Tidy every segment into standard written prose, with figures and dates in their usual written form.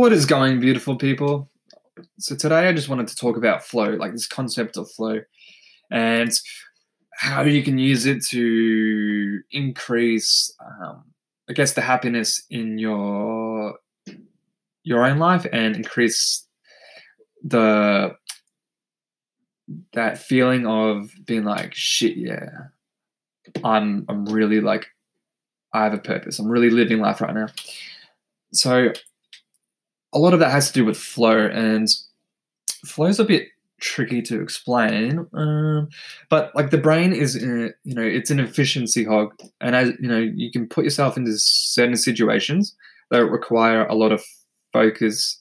What is going, beautiful people? So today I just wanted to talk about flow, like this concept of flow, and how you can use it to increase, I guess, the happiness in your own life and increase that feeling of being like, shit, yeah, I'm really like, I have a purpose. I'm really living life right now. So a lot of that has to do with flow, and flow is a bit tricky to explain. But like the brain is, it's an efficiency hog, and as you know, you can put yourself into certain situations that require a lot of focus,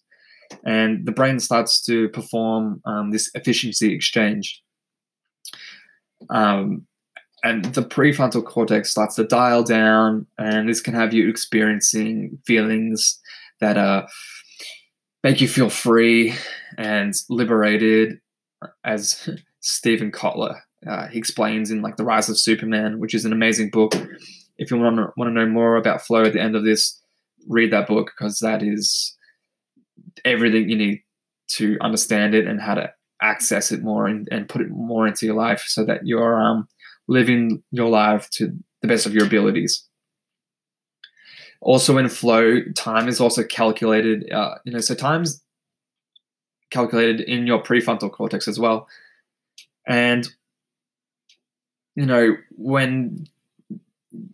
and the brain starts to perform this efficiency exchange. And the prefrontal cortex starts to dial down, and this can have you experiencing feelings that make you feel free and liberated, as Steven Kotler he explains in like The Rise of Superman, which is an amazing book. If you want to know more about flow at the end of this, read that book, because that is everything you need to understand it and how to access it more and put it more into your life so that you're living your life to the best of your abilities. Also in flow, time is also calculated, so time's calculated in your prefrontal cortex as well. And, when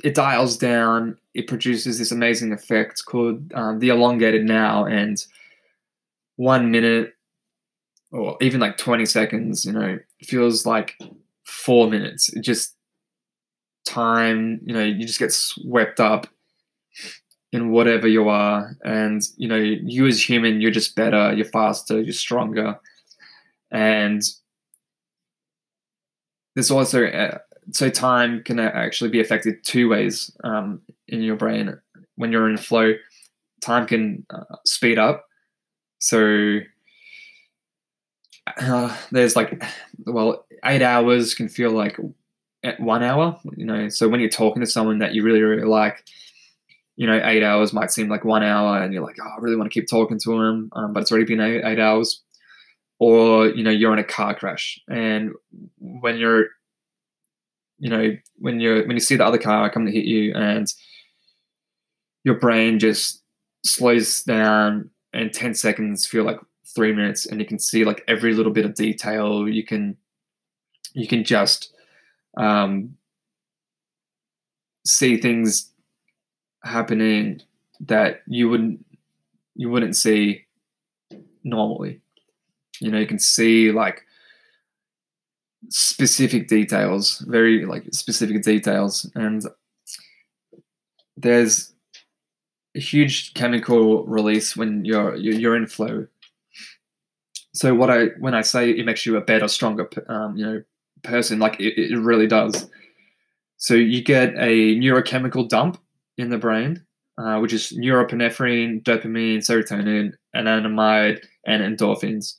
it dials down, it produces this amazing effect called the elongated now, and 1 minute or even like 20 seconds, feels like 4 minutes. It just time, you just get swept up in whatever you are, and you as human, you're just better, you're faster, you're stronger. And there's also so time can actually be affected two ways in your brain. When you're in flow, time can speed up. So there's 8 hours can feel like 1 hour, so when you're talking to someone that you really, really like, 8 hours might seem like 1 hour, and you're like, oh, I really want to keep talking to him, but it's already been eight hours. Or, you're in a car crash, and when you're, when you see the other car come to hit you, and your brain just slows down, and 10 seconds feel like 3 minutes, and you can see like every little bit of detail. You can just see things happening that you wouldn't see normally. You can see like specific details, very like specific details. And there's a huge chemical release when you're in flow. So when I say it makes you a better, stronger person, like it really does. So you get a neurochemical dump in the brain, which is norepinephrine, dopamine, serotonin, anandamide, and endorphins.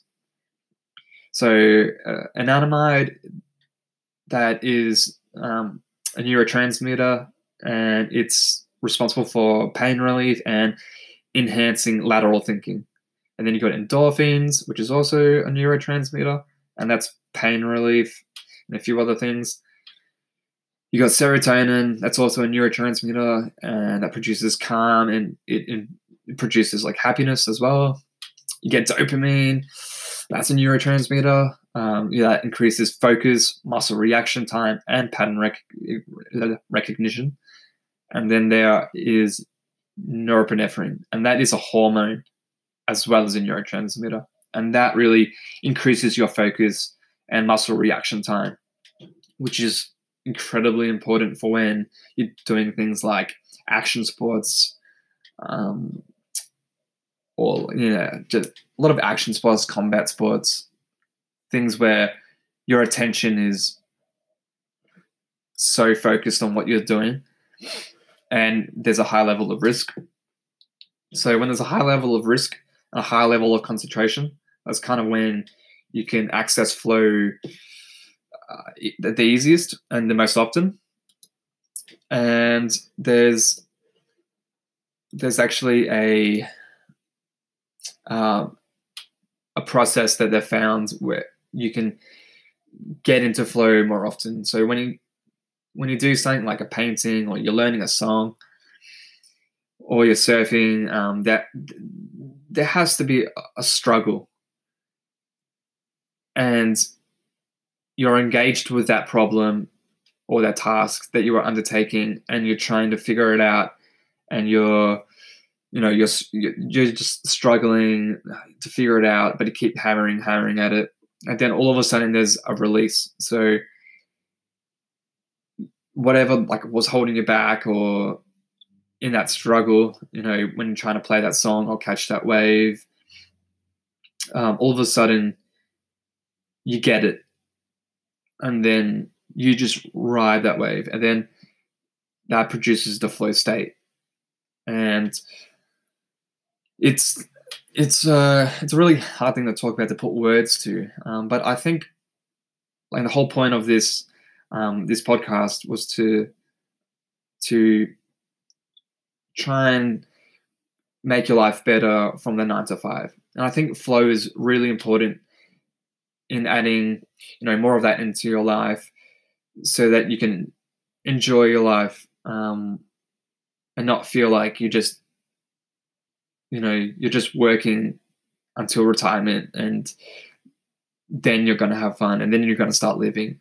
So anandamide, that is a neurotransmitter, and it's responsible for pain relief and enhancing lateral thinking. And then you've got endorphins, which is also a neurotransmitter, and that's pain relief and a few other things. You got serotonin, that's also a neurotransmitter, and that produces calm, and it produces like happiness as well. You get dopamine, that's a neurotransmitter, that increases focus, muscle reaction time, and pattern recognition. And then there is norepinephrine, and that is a hormone as well as a neurotransmitter, and that really increases your focus and muscle reaction time, which is incredibly important for when you're doing things like action sports, or just a lot of action sports, combat sports, things where your attention is so focused on what you're doing, and there's a high level of risk. So when there's a high level of risk and a high level of concentration, that's kind of when you can access flow the easiest and the most often. And there's actually a a process that they've found where you can get into flow more often. So when you do something like a painting, or you're learning a song, or you're surfing, that there has to be a struggle, and you're engaged with that problem or that task that you are undertaking, and you're trying to figure it out, and you're just struggling to figure it out, but you keep hammering at it, and then all of a sudden there's a release. So whatever was holding you back, or in that struggle, when you're trying to play that song or catch that wave, all of a sudden you get it, and then you just ride that wave, and then that produces the flow state. And it's a really hard thing to talk about, to put words to, but I think the whole point of this podcast was to try and make your life better from the 9 to 5. And I think flow is really important in adding, more of that into your life, so that you can enjoy your life, and not feel like you're just working until retirement, and then you're going to have fun, and then you're going to start living.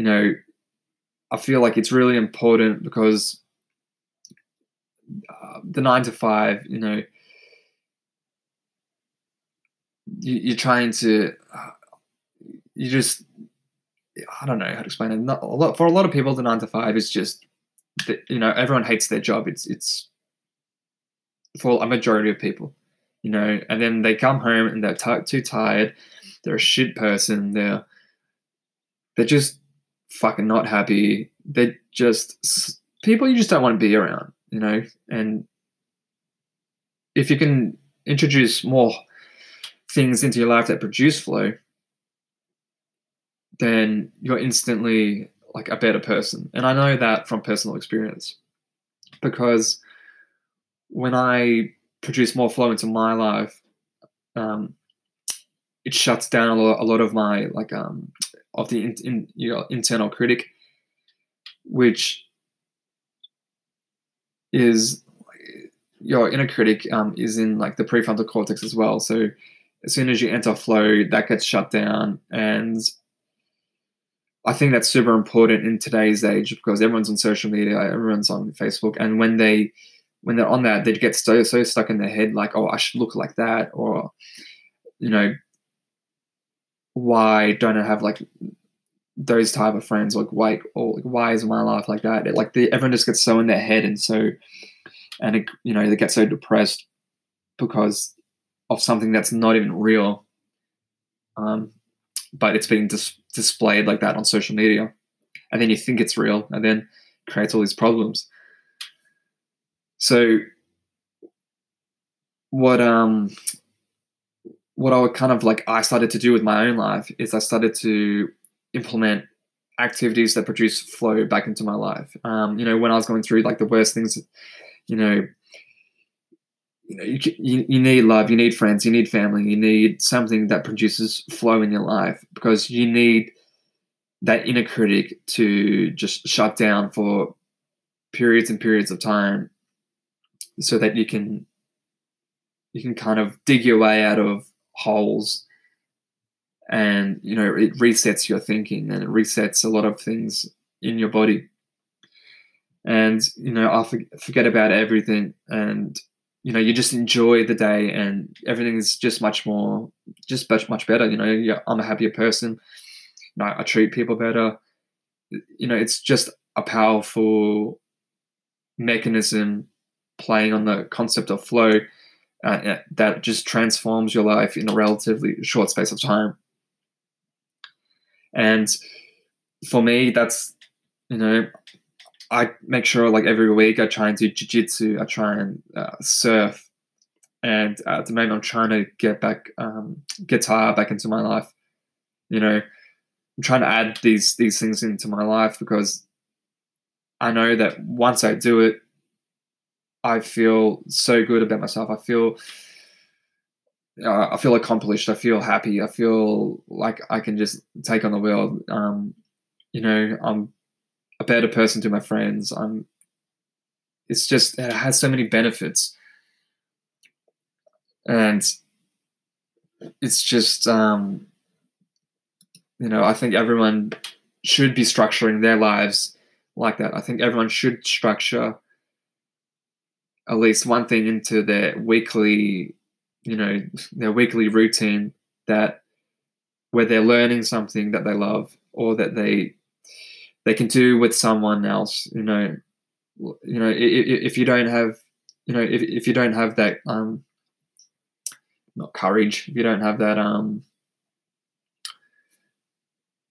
I feel like it's really important, because the 9 to 5, you're trying to, you just, I don't know how to explain it. For a lot of people, the 9 to 5 is just, everyone hates their job. It's for a majority of people, and then they come home and they're too tired. They're a shit person. They're just fucking not happy. They're just people you just don't want to be around, and if you can introduce more things into your life that produce flow, then you're instantly a better person. And I know that from personal experience, because when I produce more flow into my life, it shuts down a lot of my, of the internal critic, which is your inner critic, is in the prefrontal cortex as well. So as soon as you enter flow, that gets shut down. And I think that's super important in today's age, because everyone's on social media, everyone's on Facebook. And when they're on that, they get so stuck in their head, oh, I should look like that, or, why don't I have those type of friends, why is my life like that? Everyone just gets so in their head, and they get so depressed because of something that's not even real, but it's being displayed like that on social media, and then you think it's real, and then creates all these problems. So what I would I started to do with my own life is I started to implement activities that produce flow back into my life. When I was going through the worst things, you need love, you need friends, you need family, you need something that produces flow in your life, because you need that inner critic to just shut down for periods and periods of time, so that you can kind of dig your way out of holes. And, it resets your thinking, and it resets a lot of things in your body. And, I forget about everything, and, you just enjoy the day, and everything is just much better. I'm a happier person. I treat people better. It's just a powerful mechanism playing on the concept of flow, that just transforms your life in a relatively short space of time. And for me, that's, I make sure every week I try and do jiu-jitsu, I try and surf. And at the moment I'm trying to get back, guitar back into my life. I'm trying to add these things into my life, because I know that once I do it, I feel so good about myself. I feel I feel accomplished. I feel happy. I feel like I can just take on the world. You know, I'm a better person to my friends. It's just, it has so many benefits. And it's just, you know, I think everyone should be structuring their lives like that. I think everyone should structure at least one thing into their weekly, you know, their weekly routine, that where they're learning something that they love, or that they can do with someone else. You know, if you don't have, you know, if you don't have that, not courage, if you don't have that,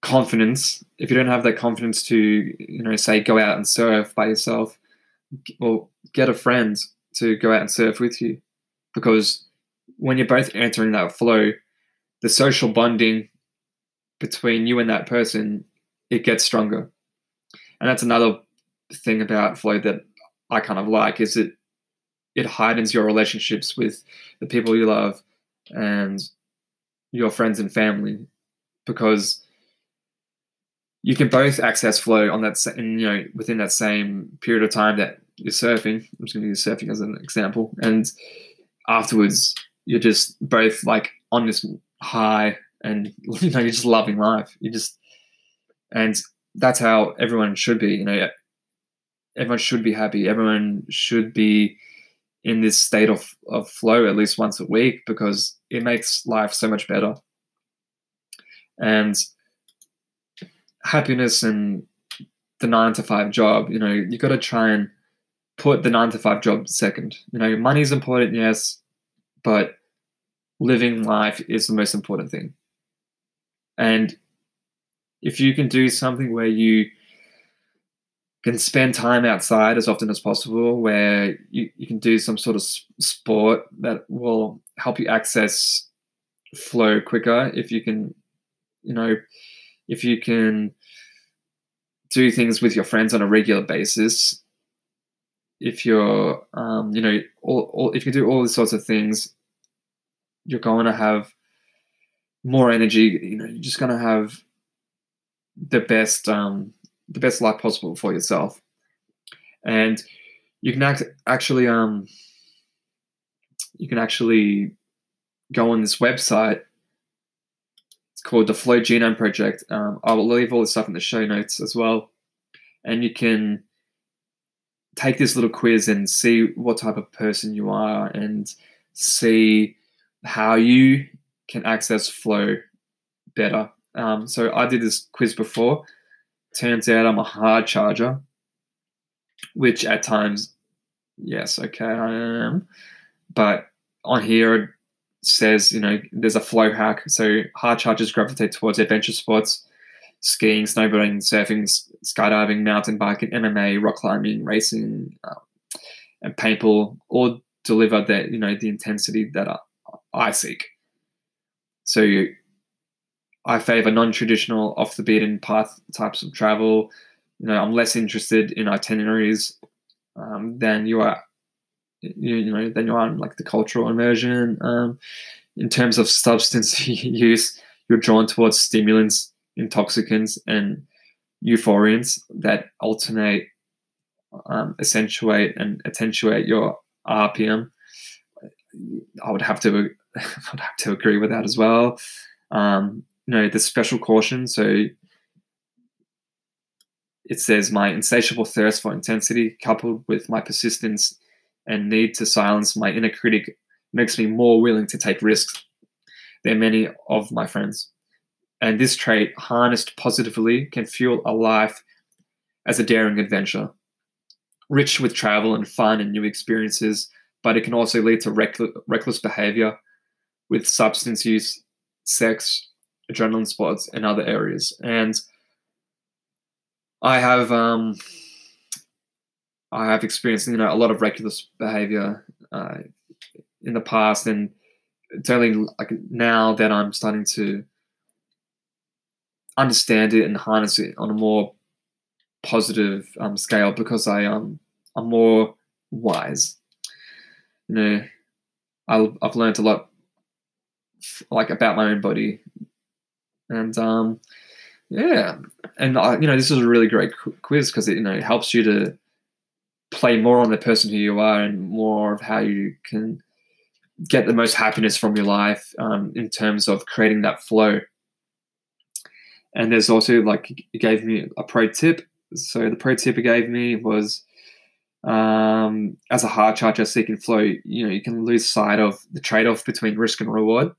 confidence, if you don't have that confidence to, you know, say go out and surf by yourself, or get a friend to go out and surf with you, because when you're both entering that flow, the social bonding between you and that person, it gets stronger. And that's another thing about flow that I kind of like, is it heightens your relationships with the people you love and your friends and family, because you can both access flow on that, you know, within that same period of time that you're surfing. I'm just going to use surfing as an example. And afterwards, you're just both like on this high, and you know, you're just loving life. And that's how everyone should be. You know, everyone should be happy. Everyone should be in this state of flow at least once a week, because it makes life so much better. And happiness and the 9-to-5 job, you know, you got to try and put the 9-to-5 job second. You know, money's important, yes, but living life is the most important thing. And if you can do something where you can spend time outside as often as possible, where you can do some sort of sport that will help you access flow quicker, if you can, you know, if you can do things with your friends on a regular basis, if you're, you know, if you do all these sorts of things, you're going to have more energy. You know, you're just going to have the best life possible for yourself. And you can actually, you can actually go on this website. It's called the Flow Genome Project. I will leave all this stuff in the show notes as well. And you can take this little quiz and see what type of person you are, and see how you can access flow better. So I did this quiz before. Turns out I'm a hard charger, which at times, yes, okay, I am. But on here it says, you know, there's a flow hack. So hard chargers gravitate towards adventure sports: skiing, snowboarding, surfing, skydiving, mountain biking, MMA, rock climbing, racing, and paintball, all deliver that, you know, the intensity that I seek. So I favor non-traditional, off-the-beaten path types of travel. You know, I'm less interested in itineraries than you are in like the cultural immersion. In terms of substance use, you're drawn towards stimulants, intoxicants, and euphorians that alternate, accentuate, and attenuate your RPM. I would have to agree with that as well. You know, the special caution. So it says my insatiable thirst for intensity, coupled with my persistence and need to silence my inner critic, makes me more willing to take risks than many of my friends. And this trait, harnessed positively, can fuel a life as a daring adventure, rich with travel and fun and new experiences, but it can also lead to reckless behavior with substance use, sex, adrenaline sports, and other areas. And I have experienced, you know, a lot of reckless behavior in the past, and it's only like now that I'm starting to understand it and harness it on a more positive scale, because I'm more wise. You know, I've learned a lot like about my own body. And yeah, and this is a really great quiz because it helps you to play more on the person who you are and more of how you can get the most happiness from your life in terms of creating that flow. And there's also it gave me a pro tip. So the pro tip it gave me was as a hard charger seeking flow, you can lose sight of the trade-off between risk and reward.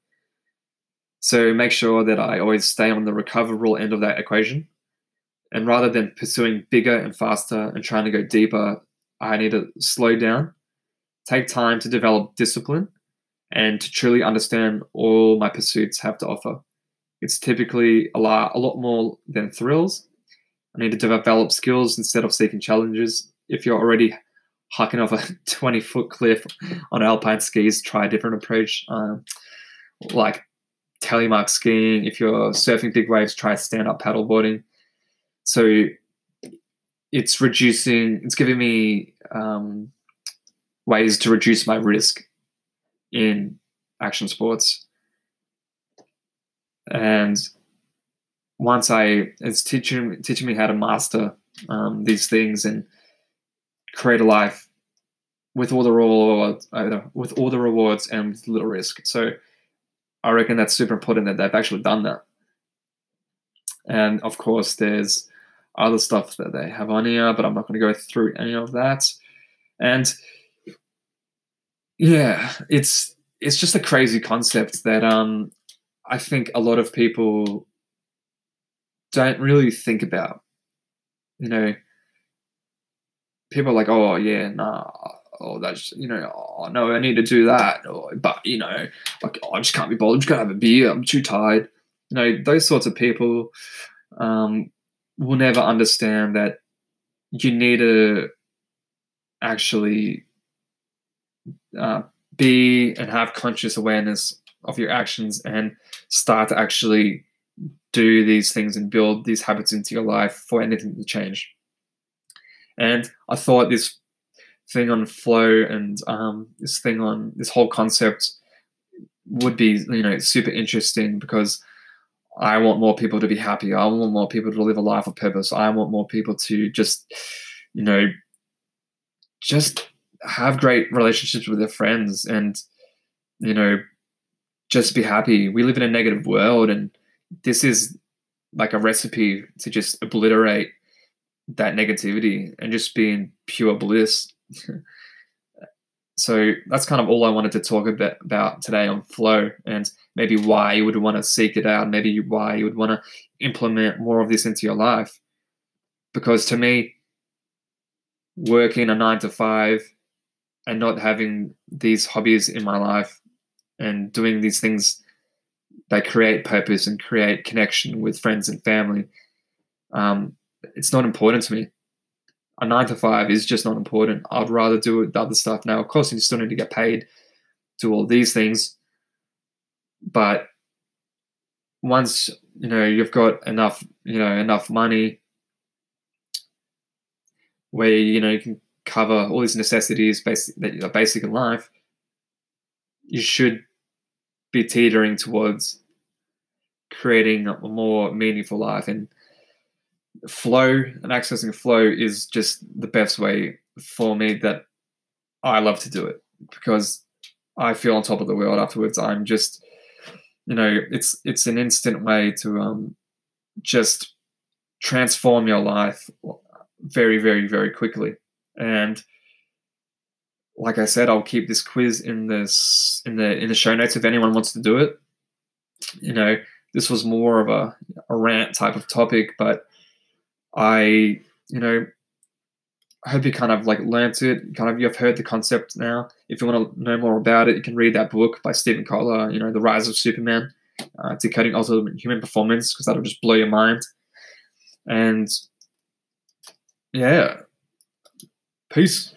So make sure that I always stay on the recoverable end of that equation. And rather than pursuing bigger and faster and trying to go deeper, I need to slow down, take time to develop discipline, and to truly understand all my pursuits have to offer. It's typically a lot more than thrills. I need to develop skills instead of seeking challenges. If you're already hiking off a 20-foot cliff on alpine skis, try a different approach, like telemark skiing. If you're surfing big waves, try stand-up paddleboarding. So it's reducing. It's giving me ways to reduce my risk in action sports. And it's teaching me how to master these things and create a life with all the rewards, and with little risk. So I reckon that's super important that they've actually done that. And of course, there's other stuff that they have on here, but I'm not going to go through any of that. And yeah, it's just a crazy concept that I think a lot of people don't really think about. People are like, oh yeah, nah, oh that's oh no, I need to do that, but I just can't be bothered. I'm just gonna have a beer. I'm too tired. Those sorts of people will never understand that you need to actually be and have conscious awareness of your actions and start to actually do these things and build these habits into your life for anything to change. And I thought this thing on flow and this thing on this whole concept would be, super interesting because I want more people to be happy. I want more people to live a life of purpose. I want more people to just have great relationships with their friends and, just be happy. We live in a negative world, and this is like a recipe to just obliterate that negativity and just be in pure bliss. So that's kind of all I wanted to talk about today on flow, and maybe why you would want to seek it out, maybe why you would want to implement more of this into your life. Because to me, working a 9-to-5 and not having these hobbies in my life and doing these things that create purpose and create connection with friends and family, it's not important to me. A 9-to-5 is just not important. I'd rather do the other stuff. Now, of course, you still need to get paid, do all these things. But once, you've got enough, enough money where, you can cover all these necessities that are basic in life, you should be teetering towards creating a more meaningful life. And flow and accessing flow is just the best way for me that I love to do it, because I feel on top of the world afterwards. I'm just, it's an instant way to just transform your life very, very, very quickly. And like I said, I'll keep this quiz in the show notes if anyone wants to do it. This was more of a rant type of topic, but I, I hope you kind of learnt it, you've heard the concept now. If you want to know more about it, you can read that book by Steven Kotler, The Rise of Superman, Decoding Ultimate Human Performance, because that'll just blow your mind. And yeah, peace.